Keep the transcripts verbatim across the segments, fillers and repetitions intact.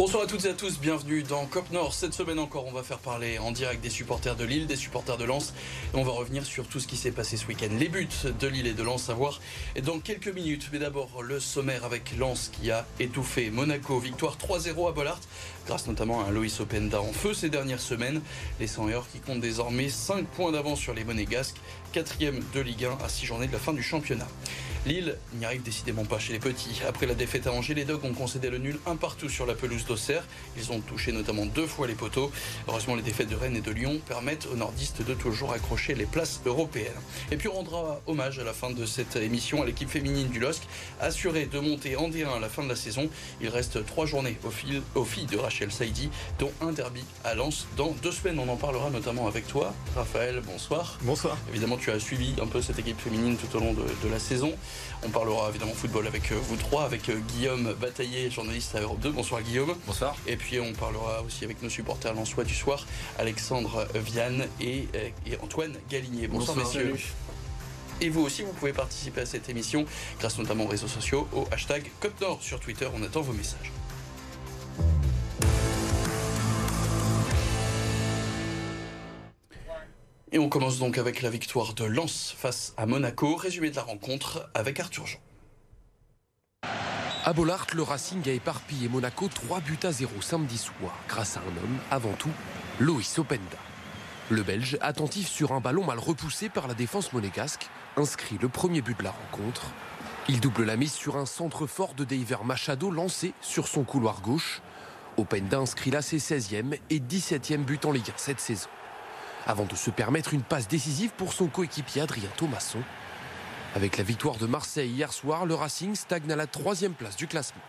Bonsoir à toutes et à tous, bienvenue dans Kop Nord. Cette semaine encore, on va faire parler en direct des supporters de Lille, des supporters de Lens. Et on va revenir sur tout ce qui s'est passé ce week-end. Les buts de Lille et de Lens à voir dans quelques minutes. Mais d'abord, le sommaire avec Lens qui a étouffé Monaco. Victoire trois zéro à Bollaert, grâce notamment à Loïs Openda en feu ces dernières semaines. Les Sangheurs qui comptent désormais cinq points d'avance sur les Monégasques. Quatrième de Ligue un à six journées de la fin du championnat. Lille n'y arrive décidément pas chez les petits. Après la défaite à Angers, les Dogs ont concédé le nul un partout sur la pelouse d'Auxerre. Ils ont touché notamment deux fois les poteaux. Heureusement, les défaites de Rennes et de Lyon permettent aux nordistes de toujours accrocher les places européennes. Et puis on rendra hommage à la fin de cette émission à l'équipe féminine du Losc, assurée de monter en D un à la fin de la saison. Il reste trois journées au fil, aux filles de Rachel Saïdi, dont un derby à Lens dans deux semaines. On en parlera notamment avec toi, Raphaël. Bonsoir. Bonsoir. Évidemment, tu as suivi un peu cette équipe féminine tout au long de, de la saison. On parlera évidemment football avec vous trois, avec Guillaume Bataillé, journaliste à Europe deux. Bonsoir Guillaume. Bonsoir. Et puis on parlera aussi avec nos supporters lensois du soir, Alexandre Vianne et, et Antoine Galinier. Bonsoir, Bonsoir messieurs. Salut. Et vous aussi, vous pouvez participer à cette émission grâce notamment aux réseaux sociaux, au hashtag Kop Nord sur Twitter. On attend vos messages. Et on commence donc avec la victoire de Lens face à Monaco. Résumé de la rencontre avec Arthur Jean. À Bollaert, le Racing a éparpillé Monaco trois buts à zéro samedi soir, grâce à un homme, avant tout, Loïs Openda. Le Belge, attentif sur un ballon mal repoussé par la défense monégasque, inscrit le premier but de la rencontre. Il double la mise sur un centre fort de Deiver Machado lancé sur son couloir gauche. Openda inscrit là ses seizième et dix-septième buts en Ligue un cette saison, avant de se permettre une passe décisive pour son coéquipier Adrien Thomasson. Avec la victoire de Marseille hier soir, le Racing stagne à la troisième place du classement.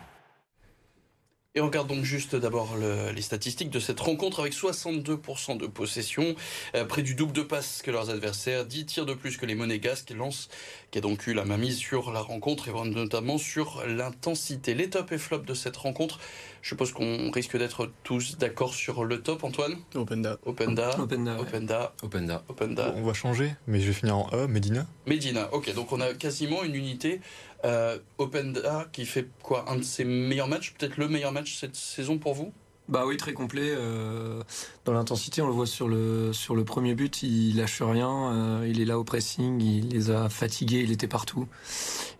Et on regarde donc juste d'abord le, les statistiques de cette rencontre avec soixante-deux pour cent de possession, euh, près du double de passes que leurs adversaires, dix tirs de plus que les Monégasques. Lens qui a donc eu la mainmise sur la rencontre et notamment sur l'intensité. Les tops et flops de cette rencontre, je suppose qu'on risque d'être tous d'accord sur le top, Antoine. Openda. Openda. Openda. Openda. Openda. Openda. On va changer, mais je vais finir en E, Medina. Medina, ok, donc on a quasiment une unité. Euh, Openda qui fait quoi, un de ses meilleurs matchs, peut-être le meilleur match cette saison pour vous? Bah oui, très complet euh, dans l'intensité, on le voit sur le, sur le premier but, il lâche rien, euh, il est là au pressing, il les a fatigués, il était partout,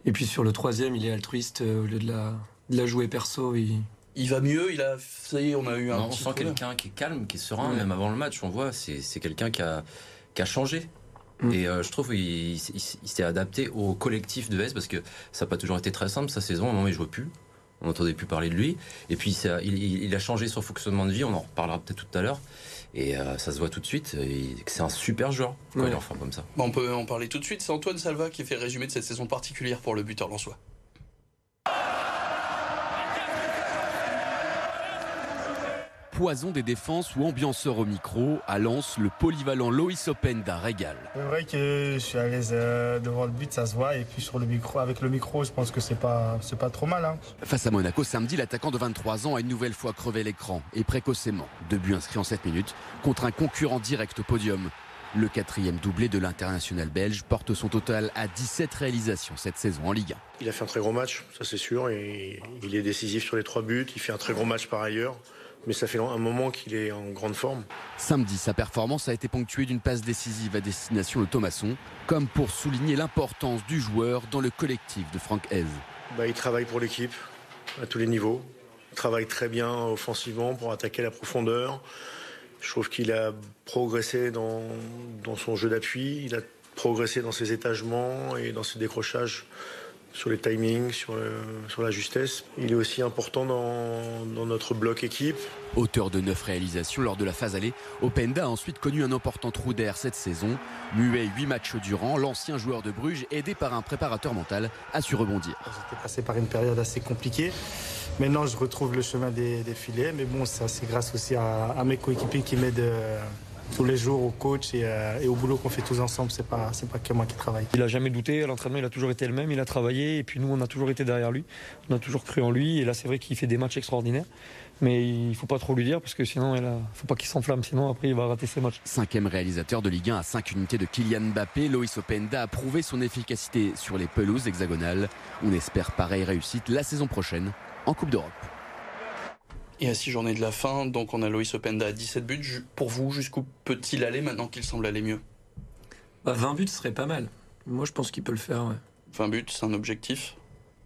et puis sur le troisième il est altruiste, euh, au lieu de la, de la jouer perso, il... il va mieux, il a, ça y est, on a eu un non, petit on sent quelqu'un là qui est calme, qui est serein, ouais. Même avant le match on voit, c'est, c'est quelqu'un qui a, qui a changé. Et euh, je trouve qu'il il, il s'est adapté au collectif de Haise, parce que ça n'a pas toujours été très simple sa saison. À un moment il ne jouait plus, on n'entendait plus parler de lui, et puis ça, il, il a changé son fonctionnement de vie, on en reparlera peut-être tout à l'heure. Et euh, ça se voit tout de suite, c'est un super joueur quand ouais. il est en forme comme ça. Bah on peut en parler tout de suite, c'est Antoine Salva qui fait le résumé de cette saison particulière pour le buteur lensois. Poison des défenses ou ambianceur au micro, à Lens, le polyvalent Loïs Openda régale. C'est vrai que je suis à l'aise devant le but, ça se voit, et puis sur le micro, avec le micro, je pense que c'est pas, c'est pas trop mal. Hein. Face à Monaco samedi, l'attaquant de vingt-trois ans a une nouvelle fois crevé l'écran, et précocement. Deux buts inscrits en sept minutes, contre un concurrent direct au podium. Le quatrième doublé de l'international belge porte son total à dix-sept réalisations cette saison en Ligue un. Il a fait un très gros match, ça c'est sûr, et il est décisif sur les trois buts, il fait un très gros match par ailleurs. Mais ça fait un moment qu'il est en grande forme. Samedi, sa performance a été ponctuée d'une passe décisive à destination de Thomasson, comme pour souligner l'importance du joueur dans le collectif de Franck Haise. Bah, il travaille pour l'équipe, à tous les niveaux. Il travaille très bien offensivement pour attaquer la profondeur. Je trouve qu'il a progressé dans, dans son jeu d'appui, il a progressé dans ses étagements et dans ses décrochages, sur les timings, sur, le, sur la justesse. Il est aussi important dans, dans notre bloc équipe. Auteur de neuf réalisations lors de la phase allée, Openda a ensuite connu un important trou d'air cette saison. Muet huit matchs durant, l'ancien joueur de Bruges, aidé par un préparateur mental, a su rebondir. J'étais passé par une période assez compliquée. Maintenant, je retrouve le chemin des, des filets. Mais bon, ça, c'est grâce aussi à, à mes coéquipiers qui m'aident euh, tous les jours, au coach et, euh, et au boulot qu'on fait tous ensemble, c'est pas, c'est pas que moi qui travaille. Il n'a jamais douté, à l'entraînement il a toujours été le même, il a travaillé et puis nous on a toujours été derrière lui, on a toujours cru en lui et là c'est vrai qu'il fait des matchs extraordinaires, mais il ne faut pas trop lui dire parce que sinon il ne faut pas qu'il s'enflamme, sinon après il va rater ses matchs. Cinquième réalisateur de Ligue un à cinq unités de Kylian Mbappé, Loïs Openda a prouvé son efficacité sur les pelouses hexagonales. On espère pareille réussite la saison prochaine en Coupe d'Europe. Et à six journées de la fin, donc on a Loïs Openda à dix-sept buts. Pour vous, jusqu'où peut-il aller maintenant qu'il semble aller mieux? Bah, vingt buts, ce serait pas mal. Moi, je pense qu'il peut le faire, ouais. vingt buts, c'est un objectif?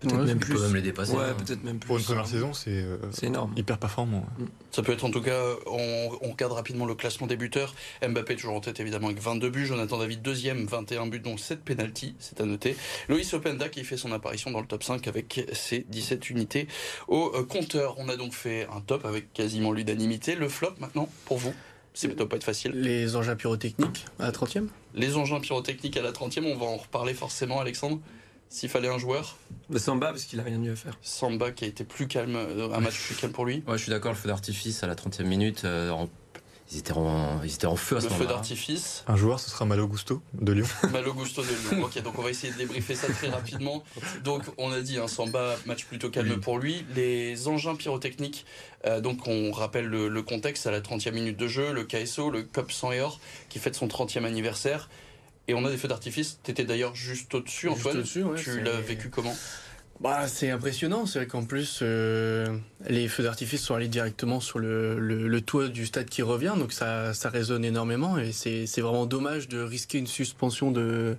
Peut-être ouais, même plus. Il peut même les dépasser. Ouais, hein. Peut-être même plus. Pour une première saison, c'est euh, énorme. Hyper performant. Ouais. Ça peut être en tout cas, on, on regarde rapidement le classement des buteurs. Mbappé toujours en tête évidemment avec vingt-deux buts. Jonathan David deuxième, vingt et un buts, dont sept pénaltys, c'est à noter. Loïs Openda qui fait son apparition dans le top cinq avec ses dix-sept unités au compteur. On a donc fait un top avec quasiment l'unanimité. Le flop maintenant pour vous? Ça ne doit pas être facile. Les engins pyrotechniques à la trentième? Les engins pyrotechniques à la trentième, on va en reparler forcément, Alexandre. S'il fallait un joueur, Samba, parce qu'il n'a rien de mieux à faire. Samba qui a été plus calme, un match plus calme pour lui. Ouais, je suis d'accord, le feu d'artifice à la trentième minute, euh, en... ils, étaient en... ils étaient en feu à ce moment-là. Le feu d'artifice. Un joueur, ce sera Malo Gusto de Lyon. Malo Gusto de Lyon, ok, donc on va essayer de débriefer ça très rapidement. Donc on a dit, hein, Samba, match plutôt calme oui. pour lui. Les engins pyrotechniques, euh, donc on rappelle le, le contexte à la trentième minute de jeu, le K S O, le Kop Nord, qui fête son trentième anniversaire. Et on a des feux d'artifice. T'étais d'ailleurs juste au-dessus, Antoine. Au ouais, tu l'as vécu comment? Bah, c'est impressionnant. C'est vrai qu'en plus, euh, les feux d'artifice sont allés directement sur le, le, le toit du stade qui revient. Donc ça, ça résonne énormément. Et c'est, c'est vraiment dommage de risquer une suspension de,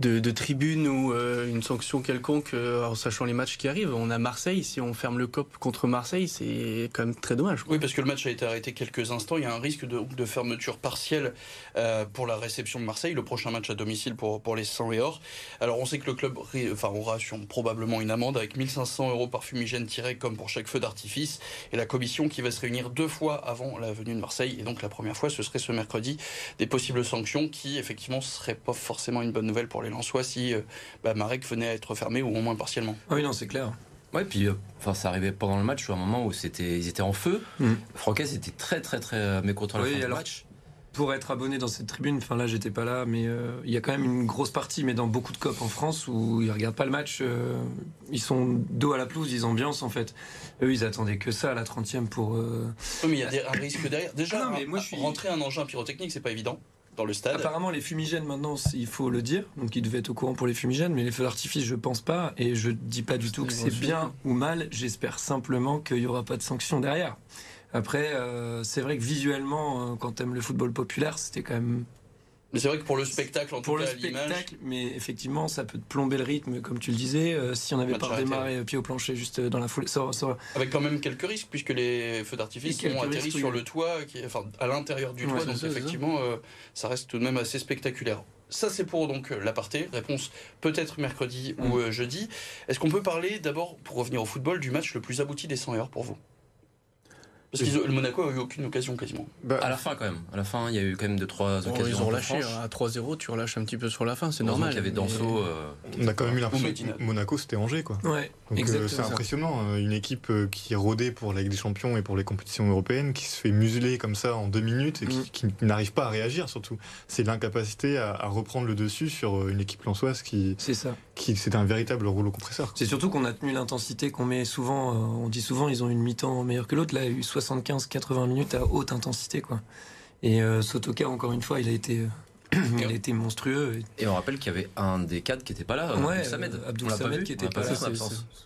de, de tribune ou euh, une sanction quelconque euh, en sachant les matchs qui arrivent. On a Marseille. Si on ferme le Kop contre Marseille, c'est quand même très dommage, quoi. Oui, parce que le match a été arrêté quelques instants. Il y a un risque de, de fermeture partielle euh, pour la réception de Marseille. Le prochain match à domicile pour, pour les Sang et Or. Alors on sait que le club enfin, aura probablement une une amende avec mille cinq cents euros par fumigène tiré comme pour chaque feu d'artifice, et la commission qui va se réunir deux fois avant la venue de Marseille, et donc la première fois ce serait ce mercredi. Des possibles sanctions qui effectivement seraient pas forcément une bonne nouvelle pour les Lensois si euh, bah, Marek venait à être fermé ou au moins partiellement. Ah oui non c'est clair. Ouais, puis enfin euh, ça arrivait pendant le match à un moment où c'était ils étaient en feu. Mmh. Franck Haise était très très très mécontent à la oui, fin alors... du match. Pour être abonné dans cette tribune, enfin là j'étais pas là, mais il euh, y a quand même une grosse partie, mais dans beaucoup de copes en France où ils regardent pas le match, euh, ils sont dos à la pelouse, ils ambiancent en fait. Eux ils attendaient que ça à la trentième pour. Euh... Oui, mais il y a des, un risque derrière. Déjà, ah non, mais moi, un, je suis... rentrer un engin pyrotechnique, c'est pas évident dans le stade. Apparemment les fumigènes maintenant, il faut le dire, donc ils devaient être au courant pour les fumigènes, mais les feux d'artifice je pense pas, et je dis pas du tout que c'est bien ou mal. J'espère simplement qu'il y aura pas de sanction derrière. Après, euh, c'est vrai que visuellement, euh, quand t'aimes le football populaire, c'était quand même... Mais c'est vrai que pour le spectacle, en tout cas, l'image... Pour le spectacle, mais effectivement, ça peut te plomber le rythme, comme tu le disais. Euh, si on n'avait pas redémarré pied au plancher juste dans la foulée... Ça, ça... Avec quand même quelques risques, puisque les feux d'artifice ont atterri sur le toit, qui... enfin, à l'intérieur du toit, donc effectivement, euh, ça reste tout de même assez spectaculaire. Ça, c'est pour donc l'aparté. Réponse peut-être mercredi mmh. ou euh, jeudi. Est-ce qu'on peut parler, d'abord, pour revenir au football, du match le plus abouti des cent heures pour vous? Parce que le Monaco n'a eu aucune occasion quasiment. Bah, à la fin quand même. À la fin, il y a eu quand même deux trois occasions. Ils ont relâché à trois zéro, tu relâches un petit peu sur la fin, c'est normal. Il y avait Danso. Euh, on a quand même eu l'impression que Monaco c'était Angers quoi. Ouais, donc euh, c'est impressionnant, une équipe qui est rodée pour la Ligue des Champions et pour les compétitions européennes, qui se fait museler comme ça en deux minutes et qui, mm. qui n'arrive pas à réagir surtout. C'est l'incapacité à, à reprendre le dessus sur une équipe lensoise qui. C'est ça. Qui c'est un véritable rouleau compresseur. C'est surtout qu'on a tenu l'intensité qu'on met souvent. Euh, on dit souvent ils ont une mi-temps meilleure que l'autre. Là, il y a eu soixante-quinze quatre-vingts minutes à haute intensité quoi. Et euh, Sotoka encore une fois il a été euh, il a été monstrueux et, et on rappelle qu'il y avait un des cadres qui n'était pas là, ouais, Abdoul Samed qui n'était pas là,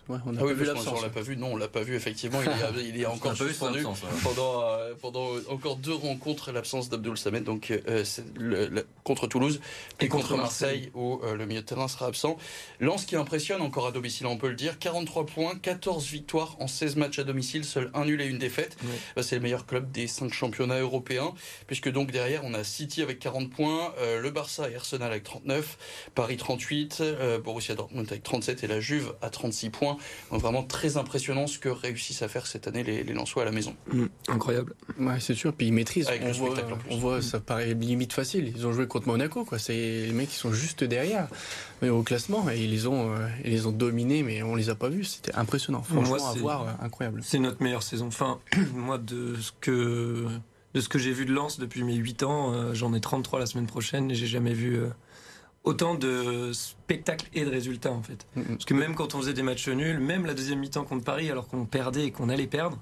on l'a pas vu, on l'a pas vu, non on l'a pas vu effectivement, il est, il est encore suspendu ouais. pendant, euh, pendant encore deux rencontres, l'absence d'Abdoul Samed donc euh, le, le, contre Toulouse et, et contre, contre Marseille, Marseille où euh, le milieu de terrain sera absent. Lens qui impressionne encore à domicile, on peut le dire, quarante-trois points, quatorze victoires en seize matchs à domicile, seul un nul et une défaite. Ouais. Bah, c'est le meilleur club des cinq championnats européens puisque donc derrière on a City avec quarante points, Euh, le Barça et Arsenal avec trente-neuf, Paris trente-huit, euh, Borussia Dortmund avec trente-sept et la Juve à trente-six points. Donc vraiment très impressionnant ce que réussissent à faire cette année les, les Lensois à la maison. Mmh, incroyable. Ouais, c'est sûr. Puis ils maîtrisent. Avec on le voit, spectacle en plus. On voit, ça paraît limite facile. Ils ont joué contre Monaco, quoi. C'est les mecs qui sont juste derrière au classement et ils les ont, euh, ils les ont dominés, mais on les a pas vus. C'était impressionnant. Franchement, moi, à voir, euh, incroyable. C'est notre meilleure saison. Enfin, moi de ce que. De ce que j'ai vu de Lens depuis mes huit ans, euh, j'en ai trente-trois la semaine prochaine et j'ai jamais vu euh, autant de spectacles et de résultats en fait. Mm-hmm. Parce que même quand on faisait des matchs nuls, même la deuxième mi-temps contre Paris alors qu'on perdait et qu'on allait perdre,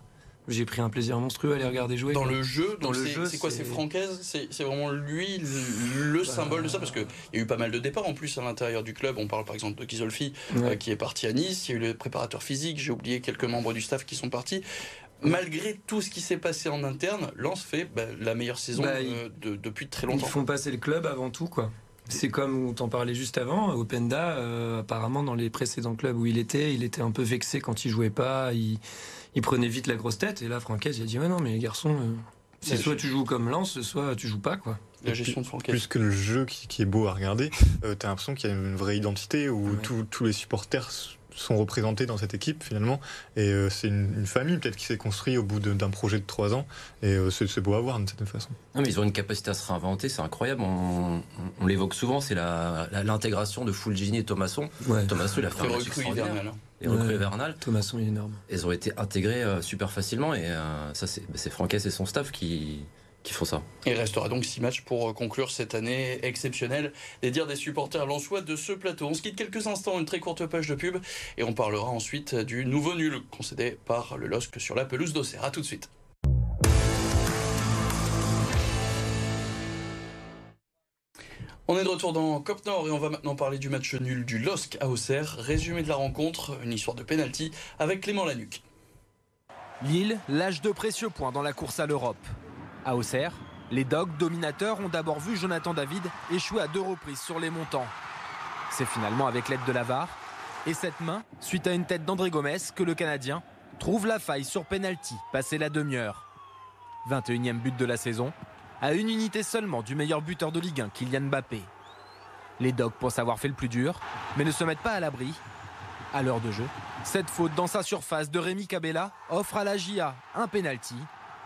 j'ai pris un plaisir monstrueux à les regarder jouer. Dans quoi. Le jeu, dans le jeu, c'est quoi? C'est Franck Haise, c'est vraiment lui le, le bah... symbole de ça, parce qu'il y a eu pas mal de départs en plus à l'intérieur du club. On parle par exemple de Kisolfi ouais. euh, qui est parti à Nice, il y a eu le préparateur physique, j'ai oublié quelques membres du staff qui sont partis. malgré tout ce qui s'est passé en interne, Lens fait bah, la meilleure saison bah, euh, de, depuis très longtemps. Ils font passer le club avant tout, quoi. C'est comme t'en parlais juste avant, Openda, euh, apparemment dans les précédents clubs où il était, il était un peu vexé quand il jouait pas, il, il prenait vite la grosse tête. Et là, Franck Haise, il a dit ouais, non, mais les garçons, euh, c'est soit tu joues comme Lens, soit tu joues pas, quoi. La gestion de Franck Haise. Plus que le jeu qui, qui est beau à regarder, euh, t'as l'impression qu'il y a une vraie identité où ouais. tout, tous les supporters sont représentés dans cette équipe finalement, et euh, c'est une, une famille peut-être qui s'est construite au bout d'un projet de trois ans, et euh, c'est, c'est beau à voir d'une certaine façon. Non, mais ils ont une capacité à se réinventer, c'est incroyable. On, on, on l'évoque souvent, c'est la, la, l'intégration de Fulgini et Thomasson. Ouais. Thomasson, il a fait un match extraordinaire. Les recrues hivernales. Thomasson est énorme. Ils ont été intégrés euh, super facilement, et euh, ça c'est, c'est Franck Haise et son staff qui. qui font ça. Il restera donc six matchs pour conclure cette année exceptionnelle. Les dires des supporters lensois de ce plateau. On se quitte quelques instants, une très courte page de pub, et on parlera ensuite du nouveau nul concédé par le Losc sur la pelouse d'Auxerre. A tout de suite. On est de retour dans Kop Nord et on va maintenant parler du match nul du Losc à Auxerre. Résumé de la rencontre, une histoire de pénalty avec Clément Lanuc. Lille lâche deux précieux points dans la course à l'Europe. À Auxerre, les Dogs dominateurs ont d'abord vu Jonathan David échouer à deux reprises sur les montants. C'est finalement avec l'aide de la V A R et cette main, suite à une tête d'André Gomes, que le Canadien trouve la faille sur pénalty, passé la demi-heure. vingt et unième but de la saison, à une unité seulement du meilleur buteur de Ligue un, Kylian Mbappé. Les Dogs pensent avoir fait le plus dur, mais ne se mettent pas à l'abri. À l'heure de jeu, cette faute dans sa surface de Rémi Cabela offre à la J A un pénalty.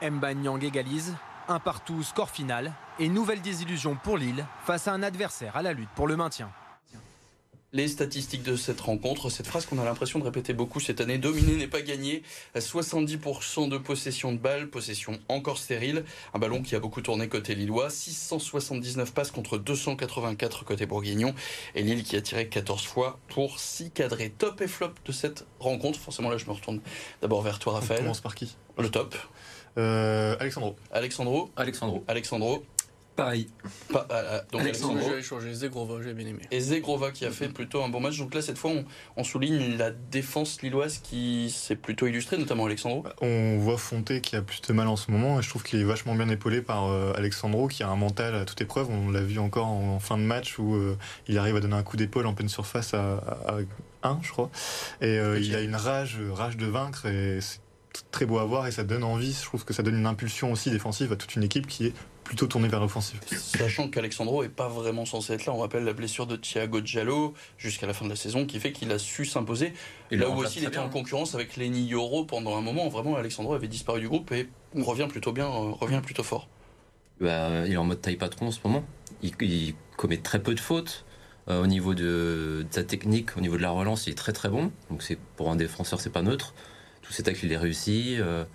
Mba Nyang égalise, un partout, score final, et nouvelle désillusion pour Lille face à un adversaire à la lutte pour le maintien. Les statistiques de cette rencontre, cette phrase qu'on a l'impression de répéter beaucoup cette année, dominer n'est pas gagner, soixante-dix pour cent de possession de balles, possession encore stérile, un ballon qui a beaucoup tourné côté lillois, six cent soixante-dix-neuf passes contre deux cent quatre-vingt-quatre côté bourguignon, et Lille qui a tiré quatorze fois pour six cadrés. Top et flop de cette rencontre, forcément là je me retourne d'abord vers toi Raphaël. On commence par qui ? Le top. Euh, Alexandro. Alexandro. Alexandro. Alexandro. Pareil. Pa- euh, donc Alexandro. J'ai échangé Zegrova, j'ai bien aimé. Et Zegrova qui a fait plutôt un bon match. Donc là, cette fois, on, on souligne la défense lilloise qui s'est plutôt illustrée, notamment Alexandro. On voit Fonté qui a plus de mal en ce moment. Et je trouve qu'il est vachement bien épaulé par euh, Alexandro qui a un mental à toute épreuve. On l'a vu encore en, en fin de match où euh, il arrive à donner un coup d'épaule en pleine surface à, à, à un, je crois. Et euh, okay. Il a une rage, rage de vaincre et c'est très beau à voir et ça donne envie, je trouve que ça donne une impulsion aussi défensive à toute une équipe qui est plutôt tournée vers l'offensive. Sachant qu'Alexandro n'est pas vraiment censé être là, on rappelle la blessure de Thiago Giallo jusqu'à la fin de la saison qui fait qu'il a su s'imposer, et là où aussi il était en concurrence avec Lenny Yoro pendant un moment, vraiment Alexandro avait disparu du groupe et on revient plutôt bien, on revient plutôt fort. Bah, il est en mode taille patron en ce moment, il, il commet très peu de fautes, euh, au niveau de, de sa technique, au niveau de la relance il est très très bon, donc c'est, pour un défenseur c'est pas neutre. Tous ses tacles, il les réussit. Euh,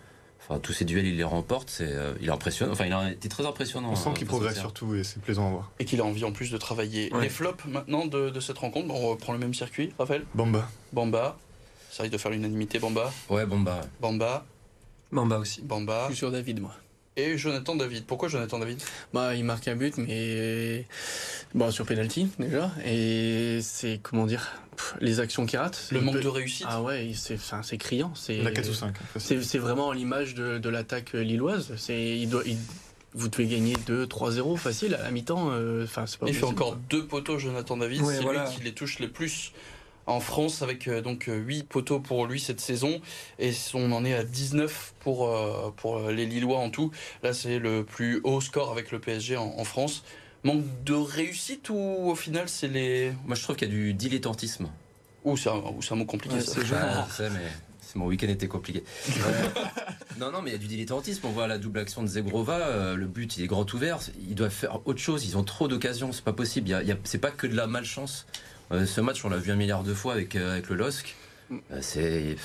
enfin, tous ses duels, il les remporte. C'est, euh, il est impressionnant. Enfin, il a été très impressionnant. On sent qu'il progresse surtout et c'est plaisant à voir. Et qu'il a envie en plus de travailler. Ouais. Les flops maintenant de, de cette rencontre. On reprend le même circuit, Raphaël. Bamba. Bamba. Ça risque de faire l'unanimité, Bamba. Ouais, Bamba. Bamba. Bamba aussi. Bamba. Je suis sur David, moi. Et Jonathan David. Pourquoi Jonathan David ? Bah, il marque un but, mais bon, sur penalty déjà. Et c'est comment dire ? Pff, les actions qu'il rate. Le manque peu... de réussite. Ah ouais, c'est, enfin, c'est criant. C'est la quatre ou cinq. C'est, c'est vraiment l'image de, de l'attaque lilloise. C'est il doit. Il... Vous devez gagner deux trois zéro facile à la mi-temps. Euh, c'est pas il possible, fait encore quoi. Deux poteaux, Jonathan David. Ouais, c'est voilà. Lui qui les touche les plus. En France, avec euh, donc huit poteaux pour lui cette saison, et on en est à dix-neuf pour, euh, pour les Lillois en tout. Là, c'est le plus haut score avec le P S G en, en France. Manque de réussite ou au final, c'est les... Moi, je trouve qu'il y a du dilettantisme. Ou c'est, c'est un mot compliqué, ouais, ça. C'est ah, ça, mais c'est, mon week-end était compliqué. Ouais. non, non, mais il y a du dilettantisme. On voit la double action de Zegrova. Euh, le but, il est grand ouvert. Ils doivent faire autre chose. Ils ont trop d'occasions. C'est pas possible. Il y a, il y a, c'est pas que de la malchance. Euh, ce match, on l'a vu un milliard de fois avec, euh, avec le Losc. Euh, c'est...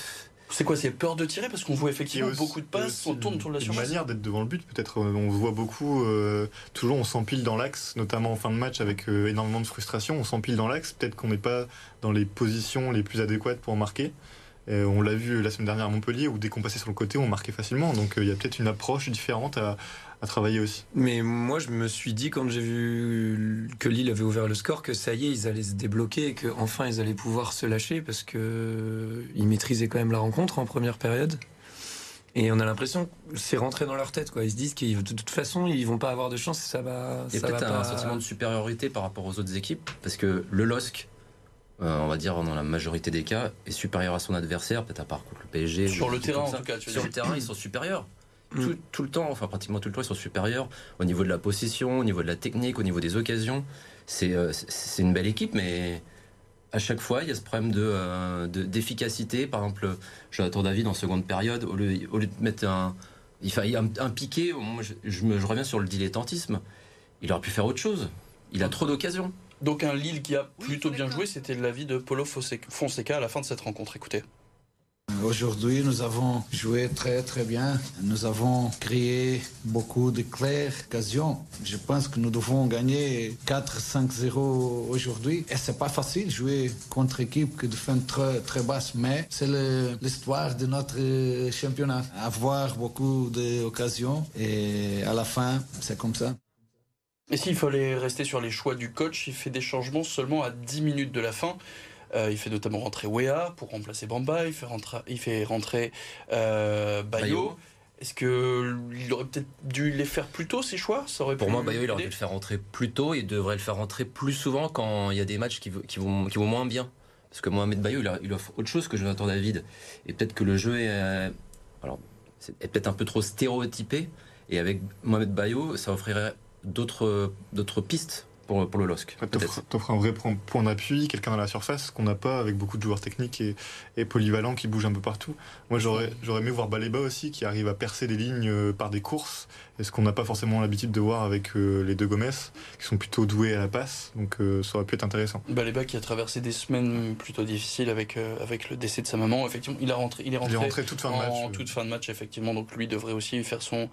c'est quoi ? C'est peur de tirer ? Parce qu'on voit effectivement aussi, beaucoup de passes, on tourne autour de la surface. Une manière d'être devant le but, peut-être. On voit beaucoup, euh, toujours on s'empile dans l'axe, notamment en fin de match avec euh, énormément de frustration. On s'empile dans l'axe, peut-être qu'on n'est pas dans les positions les plus adéquates pour marquer. Euh, on l'a vu la semaine dernière à Montpellier, où dès qu'on passait sur le côté, on marquait facilement. Donc il euh, y a peut-être une approche différente à... à travailler aussi. Mais moi, je me suis dit, quand j'ai vu que Lille avait ouvert le score, que ça y est, ils allaient se débloquer et qu'enfin, ils allaient pouvoir se lâcher parce qu'ils maîtrisaient quand même la rencontre en première période. Et on a l'impression que c'est rentré dans leur tête, quoi. Ils se disent que de toute façon, ils vont pas avoir de chance. Ça va. Il y a peut-être un sentiment de supériorité par rapport aux autres équipes, parce que le Losc, Euh, on va dire dans la majorité des cas, est supérieur à son adversaire, peut-être à part contre le P S G. Sur le terrain en tout cas, tu sur le terrain ils sont supérieurs mmh. tout, tout le temps, enfin pratiquement tout le temps ils sont supérieurs au niveau de la possession, au niveau de la technique, au niveau des occasions. C'est euh, c'est une belle équipe, mais à chaque fois il y a ce problème de, euh, de d'efficacité. Par exemple, Jonathan David en seconde période, au lieu, au lieu de mettre un, il fallait un, un piqué. Moi, je, je, me, je reviens sur le dilettantisme. Il aurait pu faire autre chose. Il a trop d'occasions. Donc un Lille qui a plutôt bien joué, c'était l'avis de Paulo Fonseca à la fin de cette rencontre. Écoutez. Aujourd'hui, nous avons joué très très bien. Nous avons créé beaucoup de claires occasions. Je pense que nous devons gagner quatre cinq zéro aujourd'hui. Et c'est pas facile jouer contre équipe qui défend très très basse, mais c'est le, l'histoire de notre championnat. Avoir beaucoup d'occasions et à la fin, c'est comme ça. Et s'il fallait rester sur les choix du coach, il fait des changements seulement à dix minutes de la fin. Euh, il fait notamment rentrer Wea pour remplacer Bamba, il fait rentrer, il fait rentrer euh, Bayo. Est-ce qu'il aurait peut-être dû les faire plus tôt, ces choix? Ça aurait Pour moi, Bayo, il aurait dû le faire rentrer plus tôt. Il devrait le faire rentrer plus souvent quand il y a des matchs qui, qui, vont, qui vont moins bien. Parce que Mohamed Bayo, il, a, il offre autre chose que Jonathan David. Et peut-être que le jeu est, euh, alors, est peut-être un peu trop stéréotypé. Et avec Mohamed Bayo, ça offrirait D'autres, d'autres pistes pour, pour le L O S C. Ouais, t'offres, t'offres un vrai point d'appui, quelqu'un dans la surface qu'on n'a pas avec beaucoup de joueurs techniques et, et polyvalents qui bougent un peu partout. Moi j'aurais, j'aurais aimé voir Baléba aussi qui arrive à percer des lignes par des courses, et ce qu'on n'a pas forcément l'habitude de voir avec euh, les deux Gomez qui sont plutôt doués à la passe, donc euh, ça aurait pu être intéressant. Baléba qui a traversé des semaines plutôt difficiles avec, euh, avec le décès de sa maman, effectivement il, a rentré, il est rentré, il est rentré toute fin de match, en euh... toute fin de match effectivement, donc lui devrait aussi faire son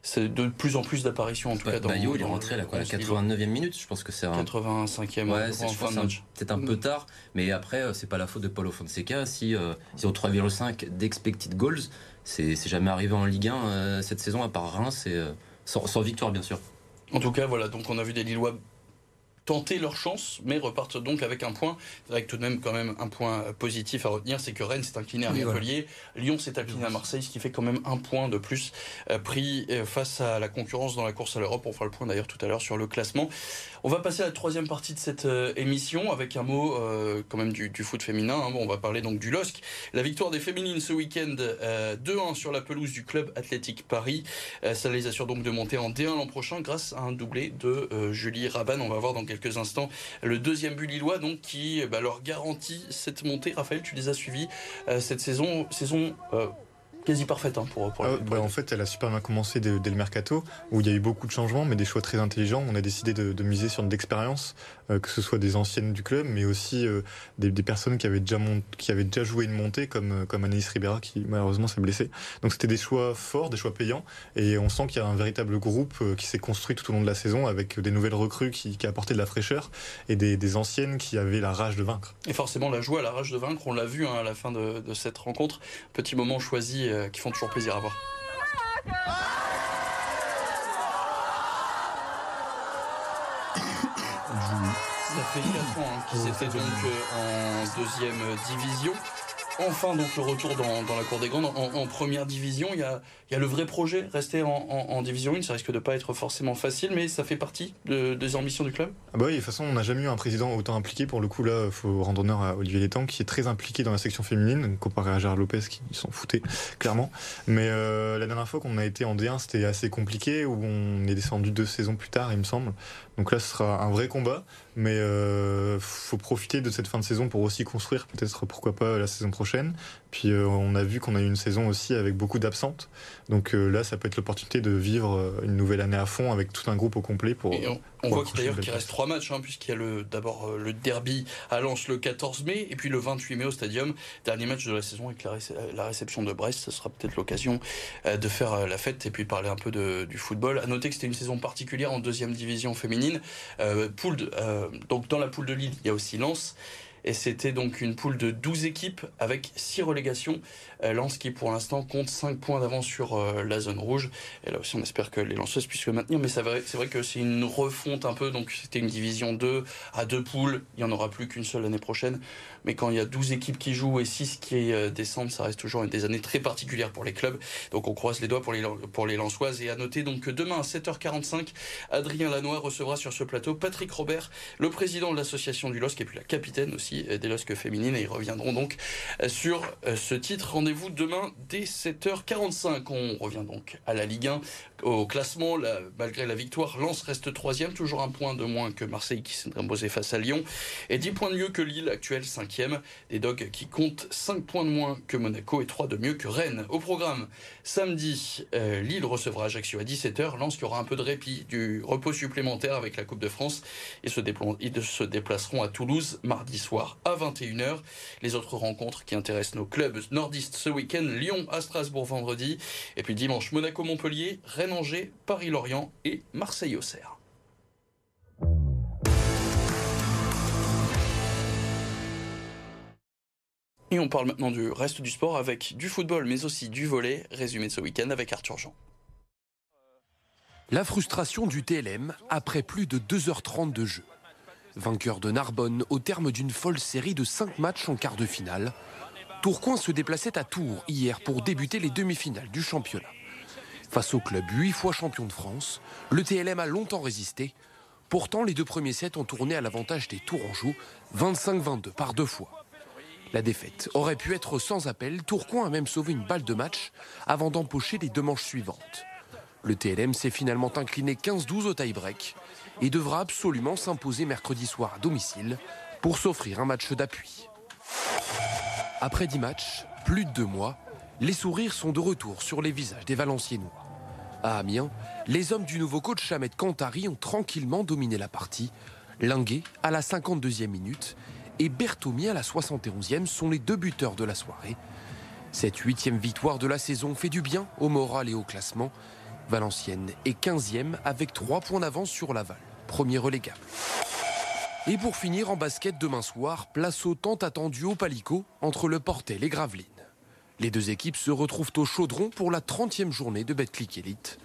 c'est de plus en plus d'apparitions en tout bah, cas. Dans, Bayo dans il est rentré le, à la quatre-vingt-neuvième minute, je pense que c'est un quatre-vingt-cinquième, ouais, c'est, en fin de match. C'est un peu tard, mais après c'est pas la faute de Paulo Fonseca si euh, ils ont trois virgule cinq d'expected goals. C'est, c'est jamais arrivé en Ligue un euh, cette saison, à part Reims, c'est, euh, sans, sans victoire bien sûr. En tout cas, voilà, donc on a vu des Lillois tenter leur chance, mais repartent donc avec un point. C'est vrai que tout de même, quand même, un point positif à retenir, c'est que Rennes s'est incliné à Montpellier, oui, voilà. Lyon s'est incliné à Marseille, ce qui fait quand même un point de plus pris face à la concurrence dans la course à l'Europe. On fera le point d'ailleurs tout à l'heure sur le classement. On va passer à la troisième partie de cette émission avec un mot euh, quand même du, du foot féminin. Hein. Bon, on va parler donc du L O S C. La victoire des féminines ce week-end euh, deux un sur la pelouse du club Athlétique Paris. Euh, ça les assure donc de monter en D un l'an prochain grâce à un doublé de euh, Julie Rabanne. On va voir dans quelques quelques instants le deuxième but lillois donc qui bah, leur garantit cette montée. Raphaël, tu les as suivis euh, cette saison saison euh, quasi parfaite hein, pour, pour, ah, pour bah, en fait elle a super bien commencé dès, dès le mercato où il y a eu beaucoup de changements mais des choix très intelligents. On a décidé de, de miser sur de l'expérience, euh, que ce soit des anciennes du club mais aussi euh, des, des personnes qui avaient déjà mont- qui avaient déjà joué une montée comme comme Anaïs Ribera qui malheureusement s'est blessée. Donc c'était des choix forts, des choix payants, et on sent qu'il y a un véritable groupe qui s'est construit tout au long de la saison avec des nouvelles recrues qui qui apportaient de la fraîcheur et des, des anciennes qui avaient la rage de vaincre. Et forcément la joie, la rage de vaincre, on l'a vu hein, à la fin de, de cette rencontre. Petit moment choisi euh, qui font toujours plaisir à voir. Ça fait quatre ans hein, qu'ils étaient donc euh, en deuxième division. Enfin donc le retour dans, dans la cour des grandes en, en première division. Il y a, il y a le vrai projet, rester en, en, en division un, ça risque de pas être forcément facile, mais ça fait partie de, des ambitions du club. Ah bah oui, de toute façon on n'a jamais eu un président autant impliqué. Pour le coup là, il faut rendre honneur à Olivier Létang qui est très impliqué dans la section féminine, comparé à Gérard Lopez qui s'en foutait clairement. Mais euh, la dernière fois qu'on a été en D un c'était assez compliqué, où on est descendu deux saisons plus tard il me semble. Donc là ce sera un vrai combat, mais euh, faut profiter de cette fin de saison pour aussi construire peut-être pourquoi pas la saison prochaine. Puis euh, on a vu qu'on a eu une saison aussi avec beaucoup d'absentes, donc euh, là ça peut être l'opportunité de vivre une nouvelle année à fond avec tout un groupe au complet pour. Et on, on voit d'ailleurs qu'il reste trois matchs hein, puisqu'il y a le, d'abord le derby à Lens le quatorze mai et puis le vingt-huit mai au Stadium, dernier match de la saison avec la, réce- la réception de Brest. Ce sera peut-être l'occasion euh, de faire euh, la fête et puis parler un peu de, du football. À noter que c'était une saison particulière en deuxième division féminine, euh, poule de, euh, donc dans la poule de Lille il y a aussi Lens. Et c'était donc une poule de douze équipes avec six relégations. Lens qui pour l'instant compte cinq points d'avance sur euh, la zone rouge. Et là aussi on espère que les Lensoises puissent le maintenir. Mais c'est vrai, c'est vrai que c'est une refonte un peu. Donc c'était une division deux à deux poules. Il n'y en aura plus qu'une seule l'année prochaine. Mais quand il y a douze équipes qui jouent et six qui euh, descendent, ça reste toujours une des années très particulières pour les clubs. Donc on croise les doigts pour les, pour les Lensoises. Et à noter donc que demain à sept heures quarante-cinq, Adrien Lannoy recevra sur ce plateau Patrick Robert, le président de l'association du Losc et puis la capitaine aussi des Losc féminines. Et ils reviendront donc sur euh, ce titre. Rendez-vous demain dès sept heures quarante-cinq. On revient donc à la Ligue un. Au classement, la, malgré la victoire, Lens reste troisième, toujours un point de moins que Marseille qui s'est imposé face à Lyon. Et dix points de mieux que Lille, actuel cinquième. Des Dogs qui comptent cinq points de moins que Monaco et trois de mieux que Rennes. Au programme, samedi, euh, Lille recevra Ajaccio à dix-sept heures. Lens qui aura un peu de répit, du repos supplémentaire avec la Coupe de France. Et se, dépla- ils se déplaceront à Toulouse mardi soir à vingt et une heures. Les autres rencontres qui intéressent nos clubs nordistes ce week-end, Lyon à Strasbourg vendredi. Et puis dimanche, Monaco-Montpellier, Rennes Angers, Paris-Lorient et Marseille-Auxerre. Et on parle maintenant du reste du sport avec du football mais aussi du volley, résumé de ce week-end avec Arthur Jean. La frustration du T L M après plus de deux heures trente de jeu. Vainqueur de Narbonne au terme d'une folle série de cinq matchs en quart de finale, Tourcoing se déplaçait à Tours hier pour débuter les demi-finales du championnat. Face au club huit fois champion de France, le T L M a longtemps résisté. Pourtant, les deux premiers sets ont tourné à l'avantage des Tourangeaux, vingt-cinq à vingt-deux par deux fois. La défaite aurait pu être sans appel. Tourcoing a même sauvé une balle de match avant d'empocher les deux manches suivantes. Le T L M s'est finalement incliné quinze douze au tie-break et devra absolument s'imposer mercredi soir à domicile pour s'offrir un match d'appui. Après dix matchs, plus de deux mois, les sourires sont de retour sur les visages des Valenciennois. À Amiens, les hommes du nouveau coach Ahmed Kantari ont tranquillement dominé la partie. Linguet à la cinquante-deuxième minute et Berthomier à la soixante et onzième sont les deux buteurs de la soirée. Cette huitième victoire de la saison fait du bien au moral et au classement. Valenciennes est quinzième avec trois points d'avance sur Laval, premier relégable. Et pour finir en basket demain soir, place au tant attendu au Palico entre le Portel et Gravelines. Les deux équipes se retrouvent au chaudron pour la trentième journée de Betclic Elite.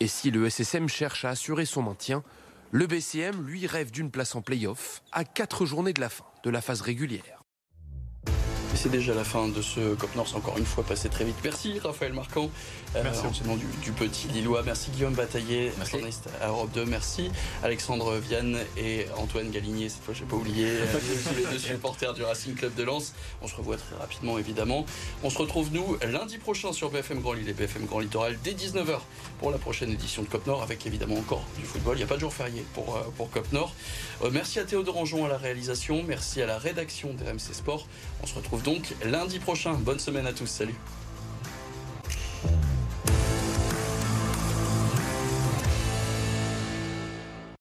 Et si le S S M cherche à assurer son maintien, le B C M, lui, rêve d'une place en play-off à quatre journées de la fin de la phase régulière. Et c'est déjà la fin de ce Kop Nord, c'est encore une fois passé très vite. Merci Raphaël Marquand, merci euh, du, du Petit Lillois, merci Guillaume Bataillé, journaliste à Europe deux, merci Alexandre Vianne et Antoine Galigné, cette fois je n'ai pas oublié, tous les deux supporters du Racing Club de Lens. On se revoit très rapidement évidemment. On se retrouve nous lundi prochain sur B F M Grand Lille et B F M Grand Littoral dès dix-neuf heures pour la prochaine édition de Kop Nord avec évidemment encore du football. Il n'y a pas de jour férié pour, pour Kop Nord. Euh, merci à Théodore Anjon à la réalisation, merci à la rédaction d'R M C Sport. On se retrouve donc lundi prochain. Bonne semaine à tous. Salut.